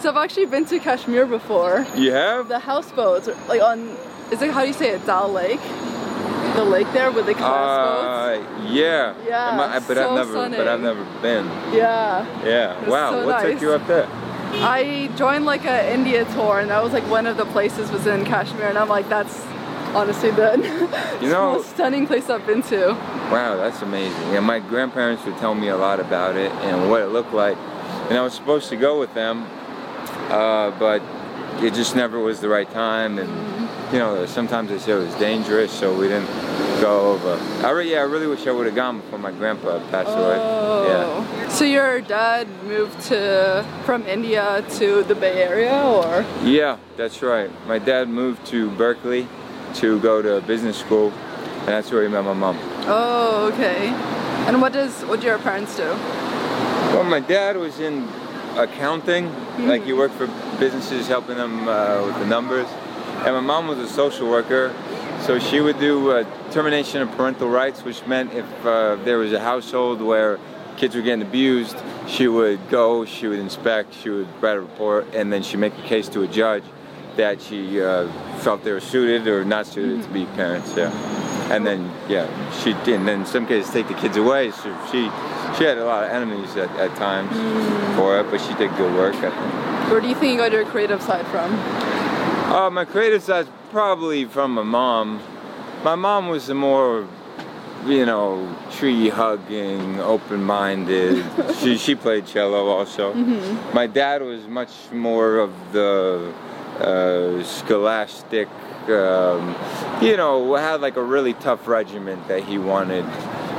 So I've actually been to Kashmir before. You have? The houseboats, like on, is it, how do you say it, Dal Lake? The lake there with the houseboats? Yeah. I've never been. Yeah. Wow, so what took you up there? I joined like an India tour, and that was like one of the places was in Kashmir, and I'm like, that's honestly the most stunning place I've been to. Wow, that's amazing. Yeah, my grandparents would tell me a lot about it and what it looked like. And I was supposed to go with them, but it just never was the right time. And, sometimes they said it was dangerous, so we didn't go over. I really wish I would have gone before my grandpa passed away. Yeah. So your dad moved from India to the Bay Area, or? Yeah, that's right. My dad moved to Berkeley to go to business school, and that's where he met my mom. Oh, okay. And what do your parents do? Well, my dad was in accounting, like he worked for businesses, helping them with the numbers. And my mom was a social worker, so she would do termination of parental rights, which meant if there was a household where kids were getting abused, she would go, she would inspect, she would write a report, and then she'd make a case to a judge that she felt they were suited or not suited to be parents. Yeah, and then and then in some cases take the kids away. So she had a lot of enemies at times for it, but she did good work, I think. Where do you think you got your creative side from? My creative side's probably from my mom. My mom was the more, tree-hugging, open-minded. She played cello also. Mm-hmm. My dad was much more of the scholastic, had like a really tough regiment that he wanted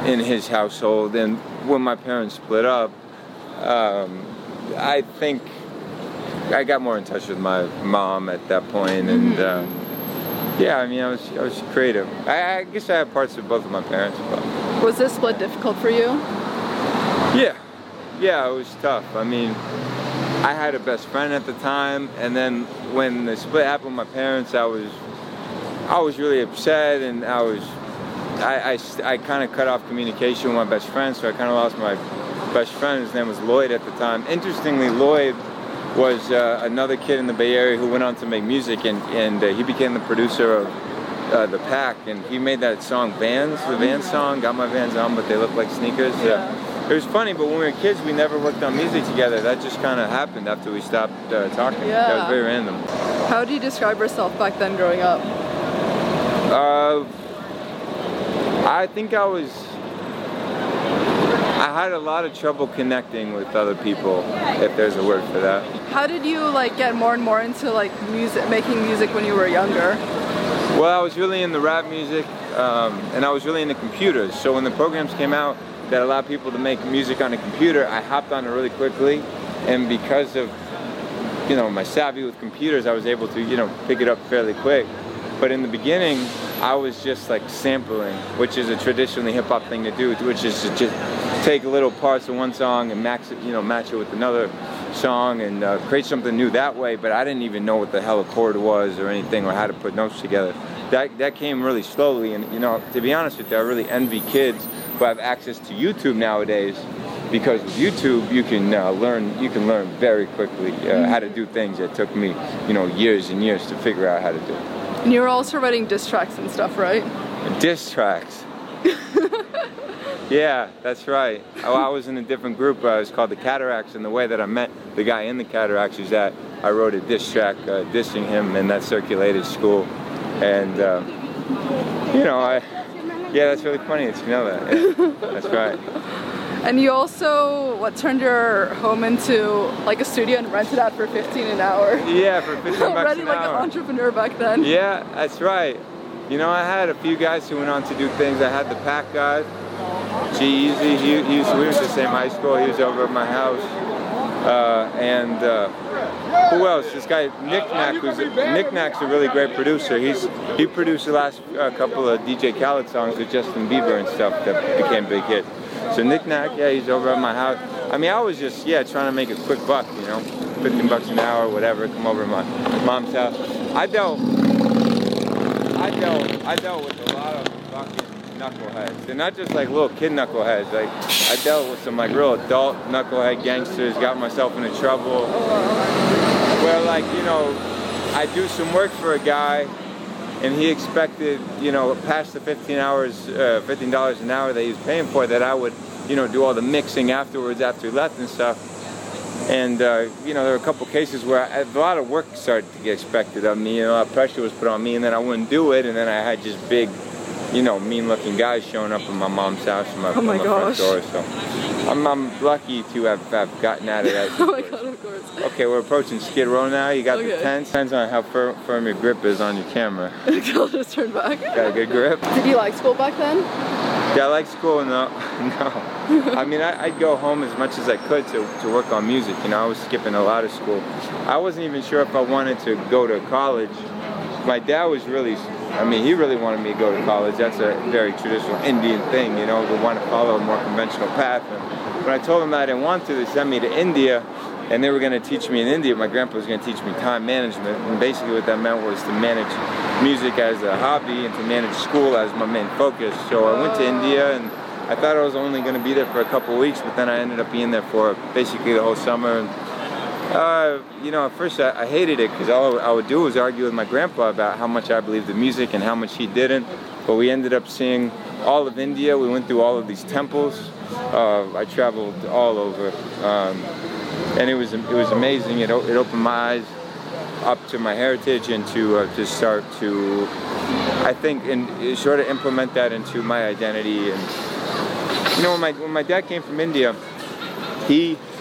in his household. And when my parents split up, I think I got more in touch with my mom at that point, and I was creative. I guess I had parts of both of my parents. But was this split difficult for you? Yeah, it was tough. I mean, I had a best friend at the time, and then when the split happened with my parents, I was really upset, and I kind of cut off communication with my best friend, so I kind of lost my best friend. His name was Lloyd at the time. Interestingly, Lloyd was another kid in the Bay Area who went on to make music, and he became the producer of The Pack, and he made that song Vans, the Vans song, Got My Vans On, But They Look Like Sneakers. It was funny, but when we were kids, we never worked on music together. That just kind of happened after we stopped talking. Yeah. That was very random. How do you describe yourself back then growing up? I think I had a lot of trouble connecting with other people, if there's a word for that. How did you get more and more into making music when you were younger? Well, I was really into rap music, and I was really into computers. So when the programs came out that allowed people to make music on a computer, I hopped on it really quickly, and because of my savvy with computers, I was able to pick it up fairly quick. But in the beginning, I was just sampling, which is a traditionally hip hop thing to do, which is to just take little parts of one song and match it with another song and create something new that way. But I didn't even know what the hell a chord was or anything, or how to put notes together. That came really slowly, and to be honest with you, I really envy kids who have access to YouTube nowadays, because with YouTube you can learn very quickly how to do things that took me years and years to figure out how to do. And you were also writing diss tracks and stuff, right? Diss tracks. Yeah, that's right. I was in a different group. It was called The Cataracs, and the way that I met the guy in The Cataracs is that I wrote a diss track dissing him, and that circulated school. And, that's really funny that you know that. Yeah, that's right. And you also turned your home into a studio and rented out for $15 an hour. Yeah, for $15 an hour. Already an entrepreneur back then. Yeah, that's right. I had a few guys who went on to do things. I had the Pack guy, G-Eazy. We were in the same high school. He was over at my house, and Who else? This guy Nick-Knack, Nick-Knack's a really great producer. He produced the last couple of DJ Khaled songs with Justin Bieber and stuff that became big hits. So Nick-Knack, yeah, he's over at my house. I mean, I was just, trying to make a quick buck, you know, $15 an hour, whatever, come over to my mom's house. I dealt with a lot of fucking knuckleheads. They're not just like little kid knuckleheads. Like, I dealt with some like real adult knucklehead gangsters, got myself into trouble. Where like, you know, I do some work for a guy and he expected, you know, past the $15 an hour that he was paying for, that I would, you know, do all the mixing afterwards after he left and stuff. And, you know, there were a couple cases where a lot of work started to get expected of me, you know, a lot of pressure was put on me, and then I wouldn't do it, and then I had just big, you know, mean-looking guys showing up at my mom's house and my front door, so I'm lucky to have gotten out of that. Oh my God, of course. Okay, we're approaching Skid Row now, you got the tent. Depends on how firm your grip is on your camera. I'll just turn back. Got a good grip. Did you like school back then? Yeah, I like school, no. I mean, I'd go home as much as I could to work on music, you know, I was skipping a lot of school. I wasn't even sure if I wanted to go to college. My dad was really, I mean, he really wanted me to go to college. That's a very traditional Indian thing, you know, to want to follow a more conventional path. And when I told him I didn't want to, they sent me to India, and they were going to teach me in India. My grandpa was going to teach me time management, and basically what that meant was to manage music as a hobby and to manage school as my main focus. So I went to India, and I thought I was only going to be there for a couple of weeks, but then I ended up being there for basically the whole summer. And, you know, at first I hated it because all I would do was argue with my grandpa about how much I believed in music and how much he didn't. But we ended up seeing all of India. We went through all of these temples. I traveled all over, and it was amazing. It opened my eyes up to my heritage and to start to, I think, and sort of implement that into my identity. And you know, when my dad came from India,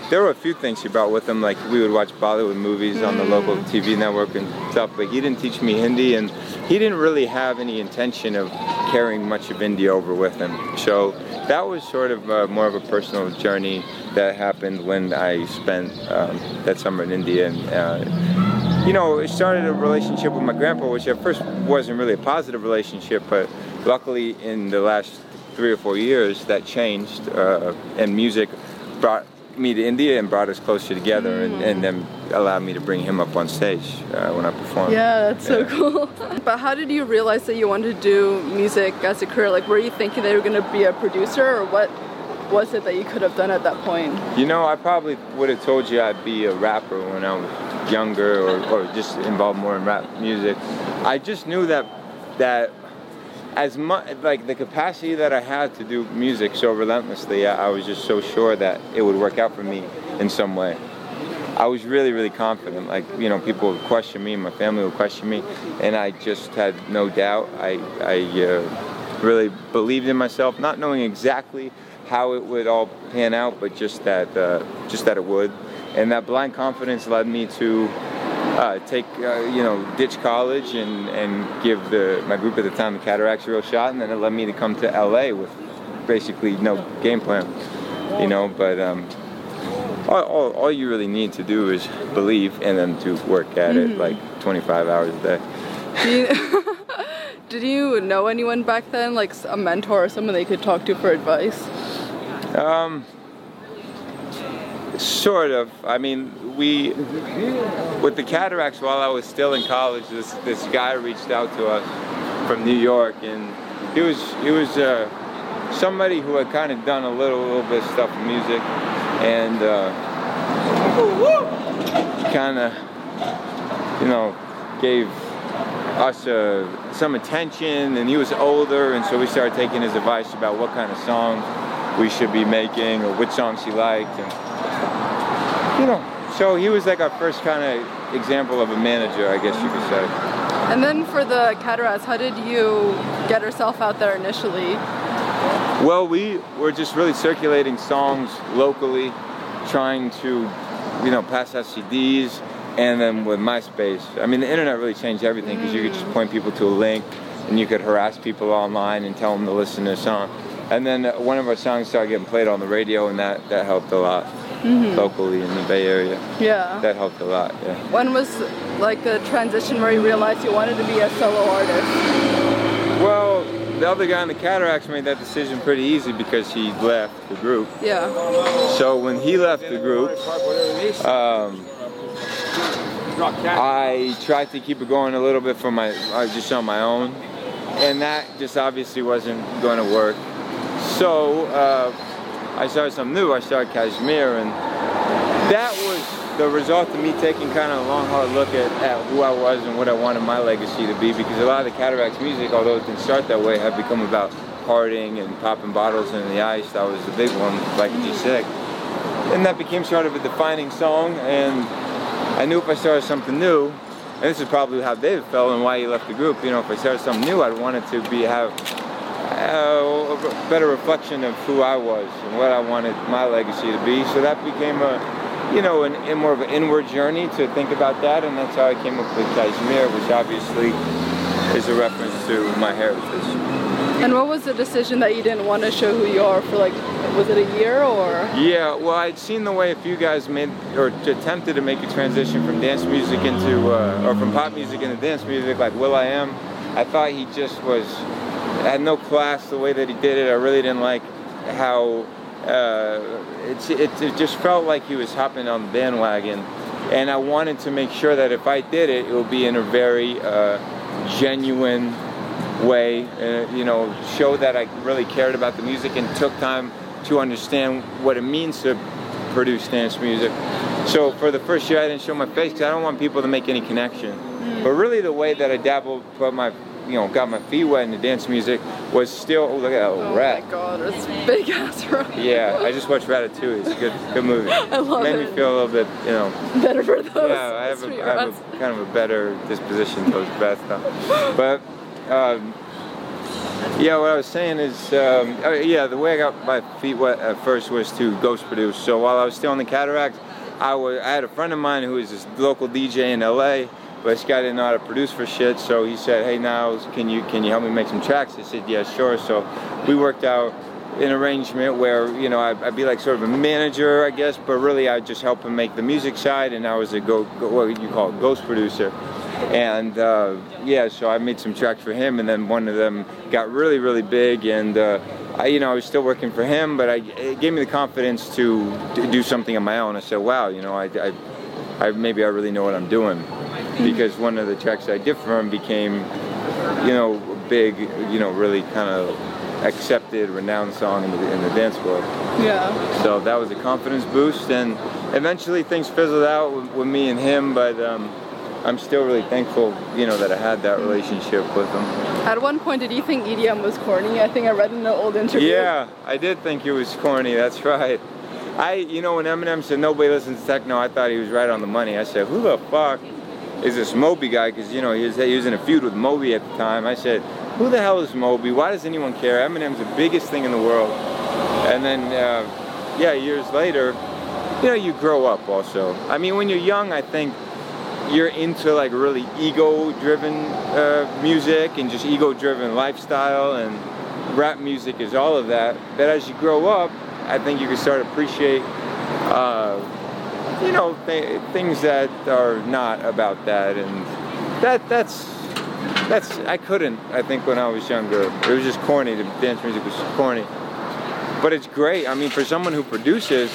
there were a few things he brought with him, like we would watch Bollywood movies on the local TV network and stuff, but he didn't teach me Hindi, and he didn't really have any intention of carrying much of India over with him. So that was sort of more of a personal journey that happened when I spent that summer in India. And, you know, it started a relationship with my grandpa, which at first wasn't really a positive relationship, but luckily in the last 3 or 4 years that changed, and music brought me to India and brought us closer together, and then allowed me to bring him up on stage when I performed. Yeah, that's so cool. But how did you realize that you wanted to do music as a career? Like, were you thinking that you were going to be a producer, or what was it that you could have done at that point? You know, I probably would have told you I'd be a rapper when I was younger, or just involved more in rap music. I just knew that as much, like the capacity that I had to do music so relentlessly, I was just so sure that it would work out for me in some way. I was really, really confident. Like, you know, people would question me, my family would question me, and I just had no doubt. I really believed in myself, not knowing exactly how it would all pan out, but just that it would. And that blind confidence led me to ditch college and give my group at the time, the Cataracts, a real shot, and then it led me to come to LA with basically no game plan, you know. But all you really need to do is believe and then to work at it like 25 hours a day. Did you know anyone back then, like a mentor or someone they could talk to for advice? Sort of. I mean, with the Cataracts, while I was still in college, this guy reached out to us from New York, and he was somebody who had kind of done a little bit of stuff in music, and kind of, you know, gave us some attention, and he was older, and so we started taking his advice about what kind of songs we should be making or which songs he liked. And, you know, so he was like our first kind of example of a manager, I guess you could say. And then for the Cataracts, how did you get yourself out there initially? Well, we were just really circulating songs locally, trying to, you know, pass out CDs, and then with MySpace. I mean, the internet really changed everything because you could just point people to a link, and you could harass people online and tell them to listen to a song. And then one of our songs started getting played on the radio, and that helped a lot. mm-hmm. locally in the Bay Area. Yeah. That helped a lot, yeah. When was, like, the transition where you realized you wanted to be a solo artist? Well, the other guy in the Cataracts made that decision pretty easy because he left the group. Yeah. So when he left the group, I tried to keep it going a little bit for just on my own. And that just obviously wasn't going to work. So I started something new. I started Kashmir, and that was the result of me taking kind of a long, hard look at who I was and what I wanted my legacy to be, because a lot of the Cataracts music, although it didn't start that way, have become about partying and popping bottles in the ice. That was the big one, like you said. And that became sort of a defining song, and I knew if I started something new, and this is probably how David felt and why he left the group, you know, if I started something new, I'd wanted to have a better reflection of who I was and what I wanted my legacy to be. So that became more of an inward journey to think about that, and that's how I came up with Kashmir, which obviously is a reference to my heritage. And what was the decision that you didn't want to show who you are for, like, was it a year or? Yeah, well, I'd seen the way a few guys made or attempted to make a transition from dance music into, or from pop music into dance music, like will.i.am. I thought he just had no class the way that he did it. I really didn't like how it just felt like he was hopping on the bandwagon, and I wanted to make sure that if I did it, it would be in a very genuine way, show that I really cared about the music and took time to understand what it means to produce dance music. So for the first year I didn't show my face because I don't want people to make any connection. But really the way that I dabbled, got my feet wet in the dance music was still, oh, look at that rat. Oh my God, it's a big ass rat. Yeah, I just watched Ratatouille, it's a good movie. I love it. Made me feel a little bit, better for those. Yeah, I have kind of a better disposition towards bad stuff. But, what I was saying is, the way I got my feet wet at first was to ghost produce. So while I was still in the Cataracts, I had a friend of mine who was this local DJ in LA, but this guy didn't know how to produce for shit, so he said, hey Niles, can you help me make some tracks? I said, yeah, sure. So we worked out an arrangement where, I'd be like sort of a manager, I guess, but really I'd just help him make the music side, and I was a ghost producer. And so I made some tracks for him, and then one of them got really, really big, and I was still working for him, but it gave me the confidence to do something on my own. I said, wow, maybe I really know what I'm doing. Because one of the tracks I did for him became, big, really kind of accepted, renowned song in the dance world. Yeah. So that was a confidence boost, and eventually things fizzled out with me and him, but I'm still really thankful, that I had that relationship with him. At one point, did you think EDM was corny? I think I read in an old interview. Yeah, I did think it was corny, that's right. When Eminem said nobody listens to techno, I thought he was right on the money. I said, who the fuck is this Moby guy? Because he was in a feud with Moby at the time. I said, who the hell is Moby? Why does anyone care? Eminem's the biggest thing in the world. And then, years later, you grow up also. I mean, when you're young, I think you're into like really ego-driven music and just ego-driven lifestyle, and rap music is all of that. But as you grow up, I think you can start to appreciate things that are not about that, and that's I couldn't. I think when I was younger, it was just corny. The dance music was corny, but it's great. I mean, for someone who produces,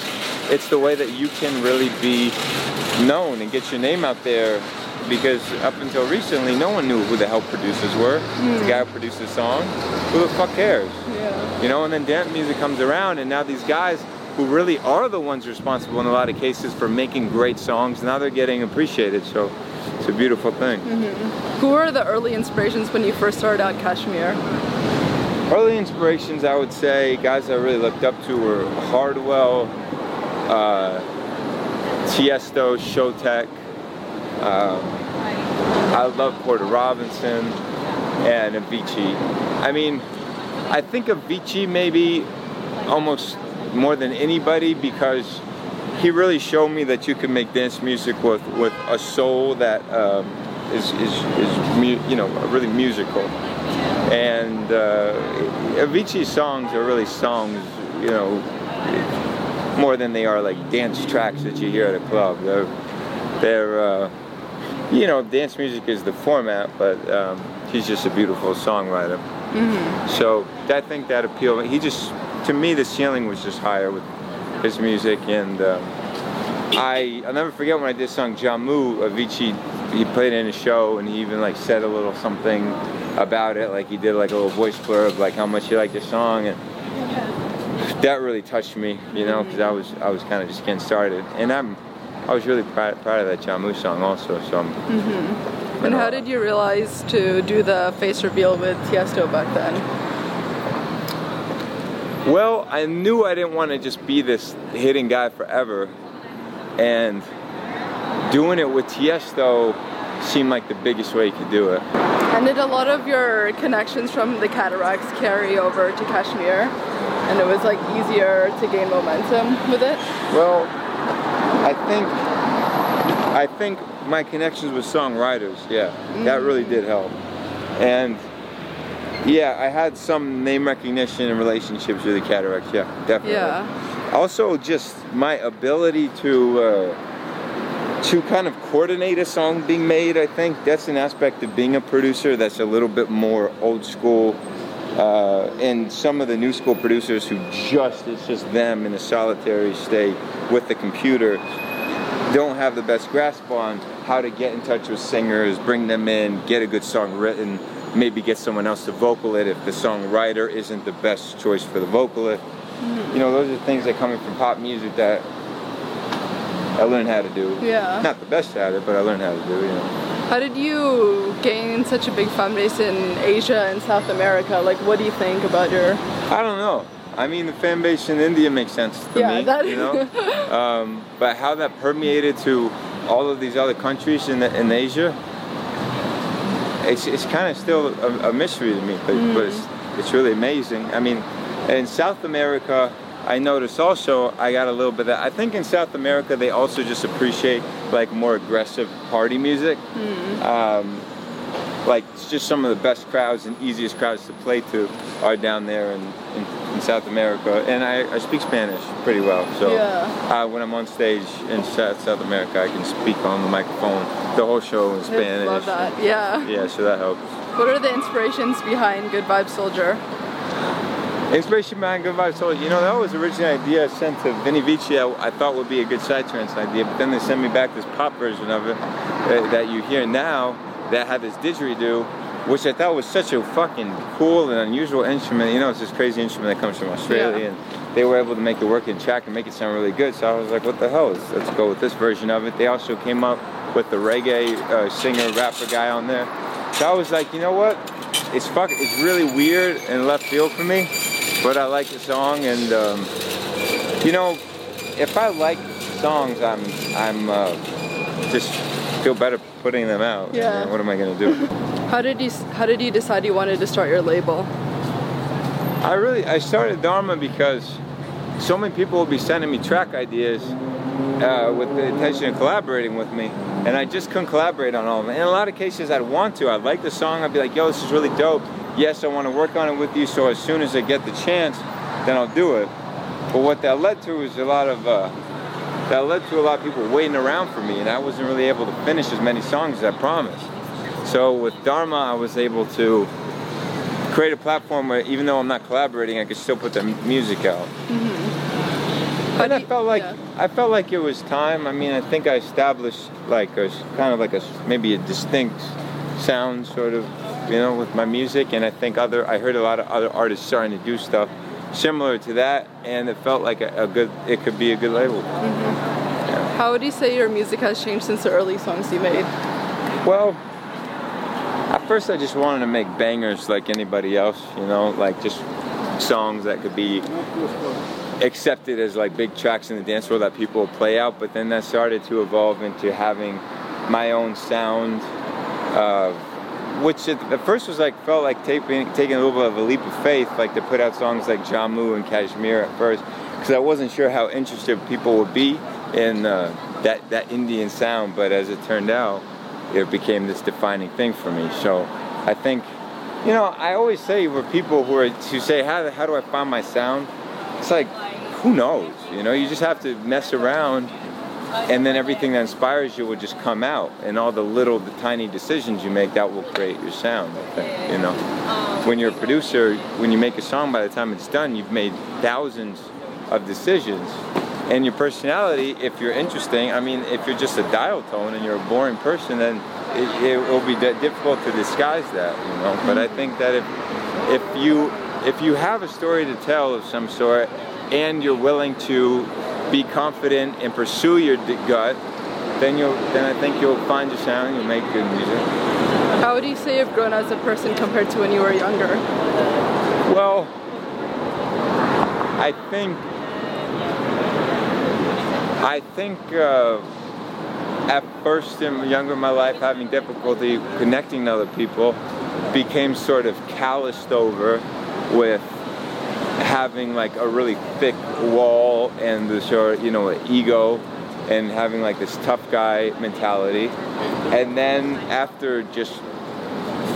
it's the way that you can really be known and get your name out there. Because up until recently, no one knew who the hell producers were. The guy who produced a song, who the fuck cares? Yeah. And then dance music comes around, and now these guys who really are the ones responsible in a lot of cases for making great songs, now they're getting appreciated, so it's a beautiful thing. Mm-hmm. Who were the early inspirations when you first started out Kashmir? Early inspirations, I would say, guys I really looked up to were Hardwell, Tiësto, Showtek. I love Porter Robinson and Avicii. I mean, I think Avicii maybe almost more than anybody, because he really showed me that you can make dance music with a soul that is really musical. And Avicii's songs are really songs, more than they are like dance tracks that you hear at a club. They're you know, dance music is the format, but he's just a beautiful songwriter. Mm-hmm. So I think that appealed. He just, to me, the ceiling was just higher with his music, and I'll never forget when I did the song Jammu, Avicii, he played it in a show, and he even like said a little something about it, like he did like a little voice blurb, like how much he liked the song, and that really touched me, you know, because I was kind of just getting started, and I was really proud of that Jammu song also. So. Mm-hmm. And how did you realize to do the face reveal with Tiësto back then? Well, I knew I didn't want to just be this hidden guy forever, and doing it with Tiësto seemed like the biggest way you could do it. And did a lot of your connections from the Cataracts carry over to Kashmir, and it was like easier to gain momentum with it? Well, I think my connections with songwriters, yeah, that really did help. And yeah, I had some name recognition and relationships with the Cataracts, yeah, definitely. Yeah. Also, just my ability to kind of coordinate a song being made, I think that's an aspect of being a producer that's a little bit more old school. And some of the new school producers who it's just them in a solitary state with the computer don't have the best grasp on how to get in touch with singers, bring them in, get a good song written, maybe get someone else to vocal it if the songwriter isn't the best choice for the vocalist. You know, those are things that coming from pop music that I learned how to do. Yeah. Not the best at it, but I learned how to do, you know. How did you gain such a big fan base in Asia and South America? Like, what do you think about your... I don't know. I mean, the fan base in India makes sense to me, that... you know? But how that permeated to all of these other countries in Asia, it's kind of still a mystery to me, but it's really amazing. I mean, in South America, I noticed also, I got a little bit of that. I think in South America, they also just appreciate like more aggressive party music. Like it's just some of the best crowds and easiest crowds to play to are down there in South America, and I speak Spanish pretty well, so when I'm on stage in South America I can speak on the microphone the whole show in Spanish. I love that. And, yeah, so that helps. What are the inspirations behind Good Vibe Soldier? Inspiration behind Good Vibes Soldier. You know, that was originally an idea sent to Vinny Vici. I thought would be a good side trance idea, but then they sent me back this pop version of it that you hear now that had this didgeridoo, which I thought was such a fucking cool and unusual instrument. You know, it's this crazy instrument that comes from Australia, and they were able to make it work in track and make it sound really good. So I was like, what the hell? Let's go with this version of it. They also came up with the reggae singer, rapper guy on there. So I was like, you know what? It's really weird and left field for me. But I like the song, and you know, if I like songs, I'm just feel better putting them out. Yeah. You know, what am I gonna do? How did you decide you wanted to start your label? I started Dharma because so many people will be sending me track ideas with the intention of collaborating with me, and I just couldn't collaborate on all of them. In a lot of cases, I'd want to. I'd like the song. I'd be like, yo, this is really dope. Yes, I want to work on it with you, so as soon as I get the chance, then I'll do it. But what that led to is a lot of people waiting around for me, and I wasn't really able to finish as many songs as I promised. So with Dharma, I was able to create a platform where even though I'm not collaborating, I could still put the music out. Mm-hmm. And I felt like it was time. I mean, I think I established like a kind of like a maybe a distinct sound sort of, you know, with my music, and I think I heard a lot of other artists starting to do stuff similar to that, and it felt like it could be a good label. Yeah. How would you say your music has changed since the early songs you made? Well, at first I just wanted to make bangers like anybody else, you know, like just songs that could be accepted as like big tracks in the dance world that people play out, but then that started to evolve into having my own sound, which at first was like felt like taking a little bit of a leap of faith, like to put out songs like Jammu and Kashmir at first, because I wasn't sure how interested people would be in that Indian sound. But as it turned out, it became this defining thing for me. So I think, you know, I always say for people who say, how do I find my sound? It's like who knows? You know, you just have to mess around, and then everything that inspires you will just come out, and all the little, the tiny decisions you make, that will create your sound, I think, you know. When you're a producer, when you make a song, by the time it's done, you've made thousands of decisions, and your personality, if you're interesting, I mean, if you're just a dial tone and you're a boring person, then it will be difficult to disguise that, you know. But I think that if you have a story to tell of some sort, and you're willing to be confident and pursue your gut, then I think you'll find your sound, you'll make good music. How would you say you've grown as a person compared to when you were younger? Well, I think at first, in younger in my life, having difficulty connecting to other people, became sort of calloused over with having like a really thick wall and the sort of, you know, ego, and having like this tough guy mentality. And then after just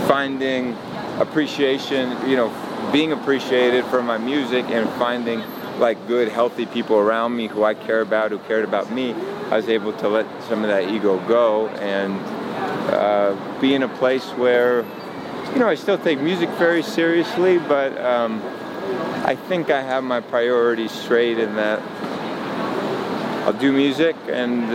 finding appreciation, you know, being appreciated for my music and finding like good, healthy people around me who I care about, who cared about me, I was able to let some of that ego go and be in a place where, you know, I still take music very seriously, but I think I have my priorities straight in that I'll do music, and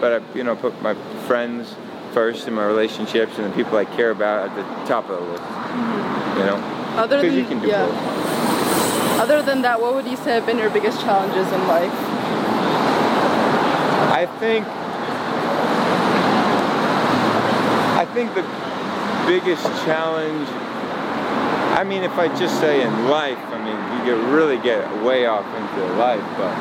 but I, you know, put my friends first and my relationships and the people I care about at the top of the list, you know, because you can do both. Other than that, what would you say have been your biggest challenges in life? I think the biggest challenge, I mean, if I just say in life, I mean, you could really get way off into life, but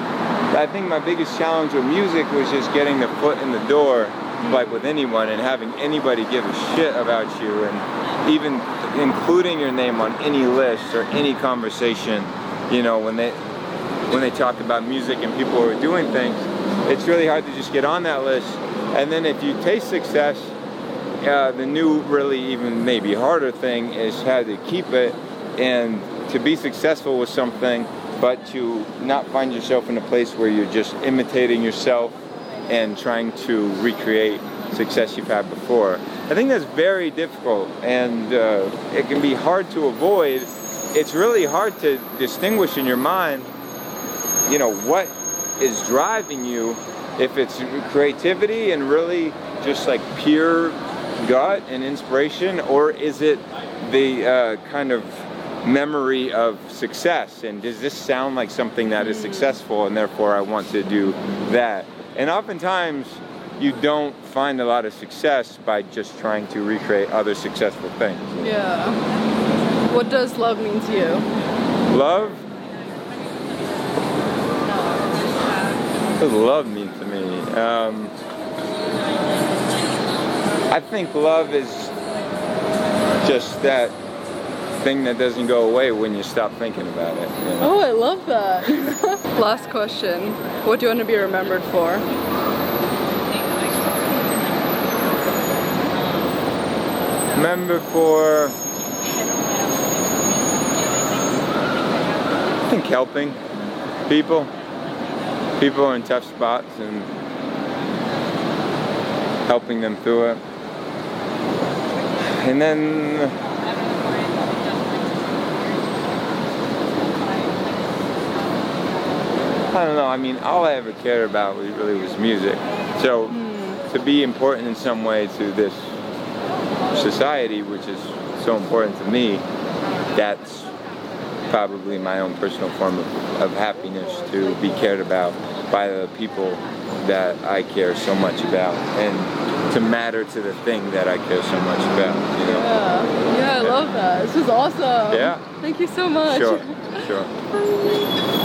I think my biggest challenge with music was just getting the foot in the door, like with anyone, and having anybody give a shit about you, and even including your name on any list or any conversation. You know, when they talk about music and people who are doing things, it's really hard to just get on that list. And then if you taste success, the new, really even maybe harder thing is how to keep it and to be successful with something, but to not find yourself in a place where you're just imitating yourself and trying to recreate success you've had before. I think that's very difficult, and it can be hard to avoid. It's really hard to distinguish in your mind, you know, what is driving you, if it's creativity and really just like pure gut and inspiration, or is it the kind of memory of success, and does this sound like something that is successful, and therefore I want to do that. And oftentimes you don't find a lot of success by just trying to recreate other successful things. Yeah. What does love mean to you? Love? What does love mean to me? I think love is just that thing that doesn't go away when you stop thinking about it, you know? Oh, I love that. Last question. What do you want to be remembered for? Remembered for... I think helping people. People are in tough spots and helping them through it. And then I don't know, I mean, all I ever cared about was music. So to be important in some way to this society, which is so important to me, that's probably my own personal form of happiness, to be cared about by the people that I care so much about, and to matter to the thing that I care so much about, you know? Yeah, I love that. This was awesome. Yeah. Thank you so much. Sure.